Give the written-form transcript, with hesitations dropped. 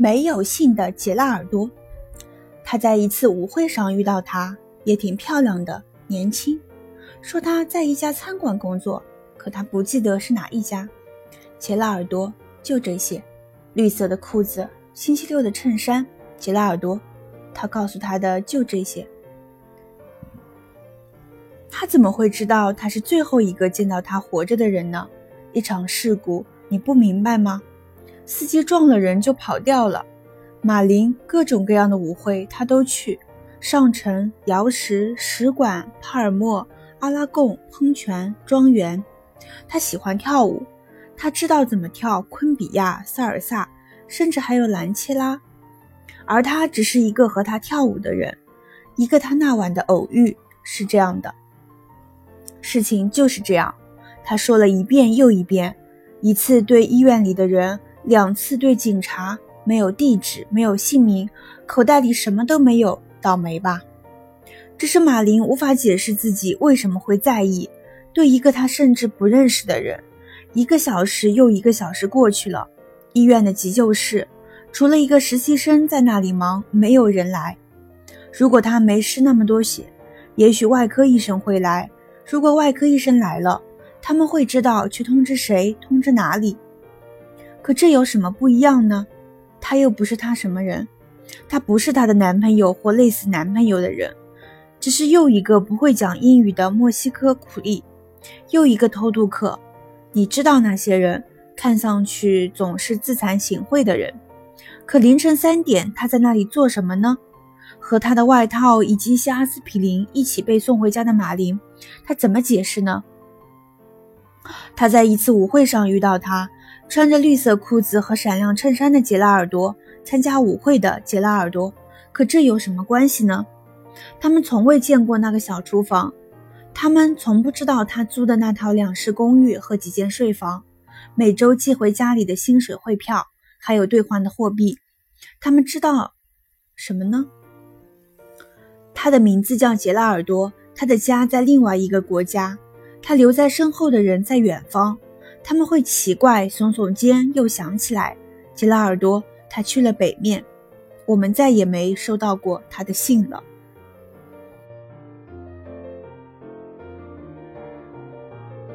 没有姓的杰拉尔多。他在一次舞会上遇到她，也挺漂亮的，年轻，说她在一家餐馆工作，可她不记得是哪一家。杰拉尔多就这些，绿色的裤子，星期六的衬衫，杰拉尔多，他告诉她的就这些。他怎么会知道他是最后一个见到他活着的人呢？一场事故，你不明白吗？司机撞了人就跑掉了。马林各种各样的舞会他都去，上城、瑶石、使馆、帕尔默、阿拉贡、喷泉、庄园。他喜欢跳舞，他知道怎么跳昆比亚、萨尔萨，甚至还有兰切拉。而他只是一个和他跳舞的人，一个他那晚的偶遇是这样的。事情就是这样，他说了一遍又一遍，一次对医院里的人，两次对警察，没有地址，没有姓名，口袋里什么都没有，倒霉吧。这是马林无法解释自己为什么会在意，对一个他甚至不认识的人。1个小时又1个小时过去了，医院的急救室，除了一个实习生在那里忙，没有人来。如果他没失那么多血，也许外科医生会来。如果外科医生来了，他们会知道去通知谁，通知哪里。可这有什么不一样呢？他又不是他什么人，他不是他的男朋友或类似男朋友的人，只是又一个不会讲英语的墨西哥苦力，又一个偷渡客。你知道那些人，看上去总是自惭形秽的人。可凌晨3点他在那里做什么呢？和他的外套以及一些阿司匹林一起被送回家的马林，他怎么解释呢？他在一次舞会上遇到他，穿着绿色裤子和闪亮衬衫的杰拉尔多，参加舞会的杰拉尔多，可这有什么关系呢？他们从未见过那个小厨房，他们从不知道他租的那套2室公寓和几间睡房，每周寄回家里的薪水汇票，还有兑换的货币。他们知道什么呢？他的名字叫杰拉尔多，他的家在另外一个国家，他留在身后的人在远方。他们会奇怪，耸耸肩，又想起来，杰拉尔多，他去了北面，我们再也没收到过他的信了。